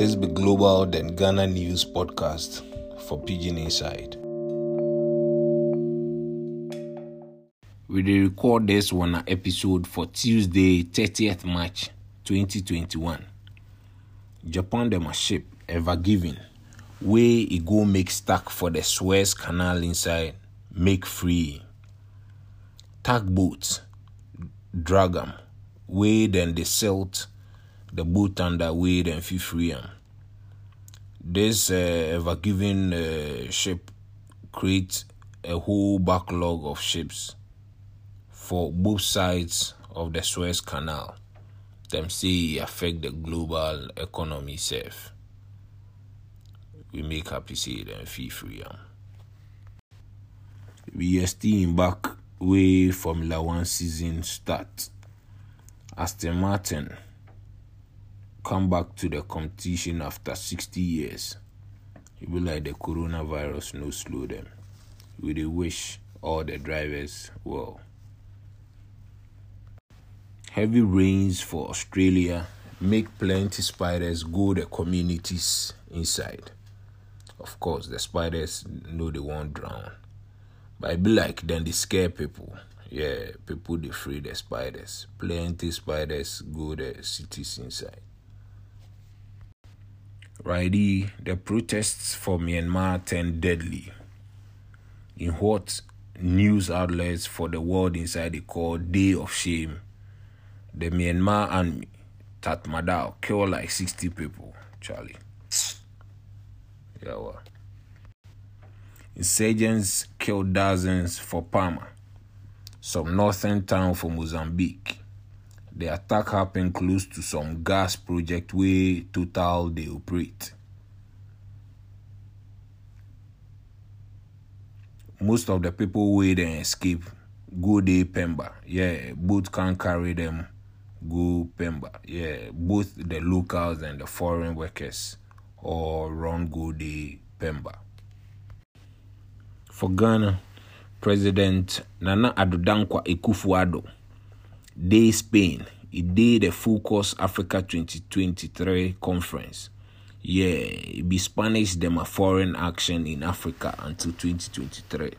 This Be Global Than Ghana News podcast for Pigeon Inside. We record this WANA episode for Tuesday, 30th March 2021. Japan dem a ship, Ever Given, wey e go make stack for the Suez Canal inside, make free. Tugboats drag am, wey then they silt the boat under, wey then feel free am. This Ever Given ship creates a whole backlog of ships for both sides of the Suez Canal. Them say it affect the global economy self. We make happy say them feel free. We are still in back way Formula 1 season start. Aston Martin come back to the competition after 60 years. It be like the coronavirus no slow them. We dey wish all the drivers well. Heavy rains for Australia make plenty spiders go the communities inside. Of course, the spiders know they won't drown. But it be like then they scare people. Yeah, people they free the spiders. Plenty spiders go the cities inside. Righty, the protests for Myanmar turned deadly. In what news outlets for the world inside they call Day of Shame, the Myanmar army, Tatmadaw, killed like 60 people, Charlie. Yeah, well. Insurgents killed dozens for Palma, some northern town for Mozambique. The attack happened close to some gas project where Total they operate. Most of the people where they escape go they Pemba. Yeah, both can carry them. Go Pemba. Yeah, both the locals and the foreign workers or run go the Pemba. For Ghana, President Nana Addo Dankwa Akufo-Addo, day Spain, he did the Focus Africa 2023 conference. Yeah, it be Spanish them a foreign action in Africa until 2023.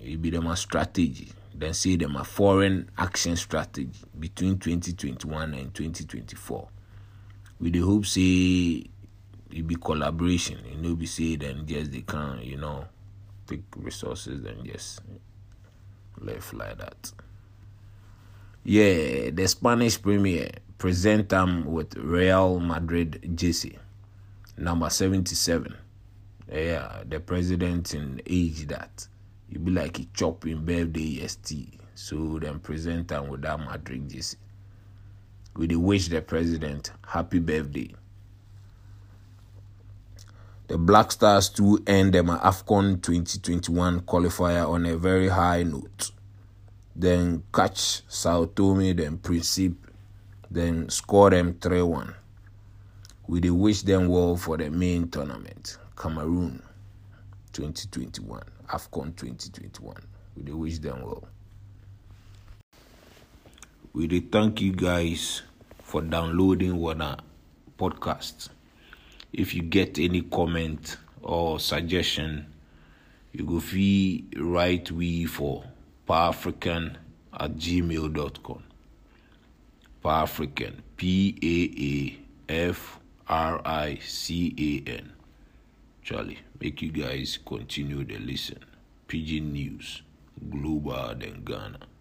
It be them a strategy. Then say them a foreign action strategy between 2021 and 2024. With the hope say it be collaboration. You know, be say then yes they can, you know, pick resources and just left like that. Yeah, the Spanish Premier present them with Real Madrid jersey, number 77. Yeah, the president in age that. It be like he chop in birthday EST. So then present them with that Madrid jersey. We dey wish the president happy birthday. The Black Stars too end them AFCON 2021 qualifier on a very high note. Then catch Sao Tome, then Principe, then score them 3-1. We dey wish them well for the main tournament, Cameroon 2021, AFCON 2021. We dey wish them well. We dey thank you guys for downloading WANA podcast. If you get any comment or suggestion, you go free write we for paafrican@gmail.com. Paafrican, Paafrican. Charlie, make you guys continue the listen. Pigeon News, global than Ghana.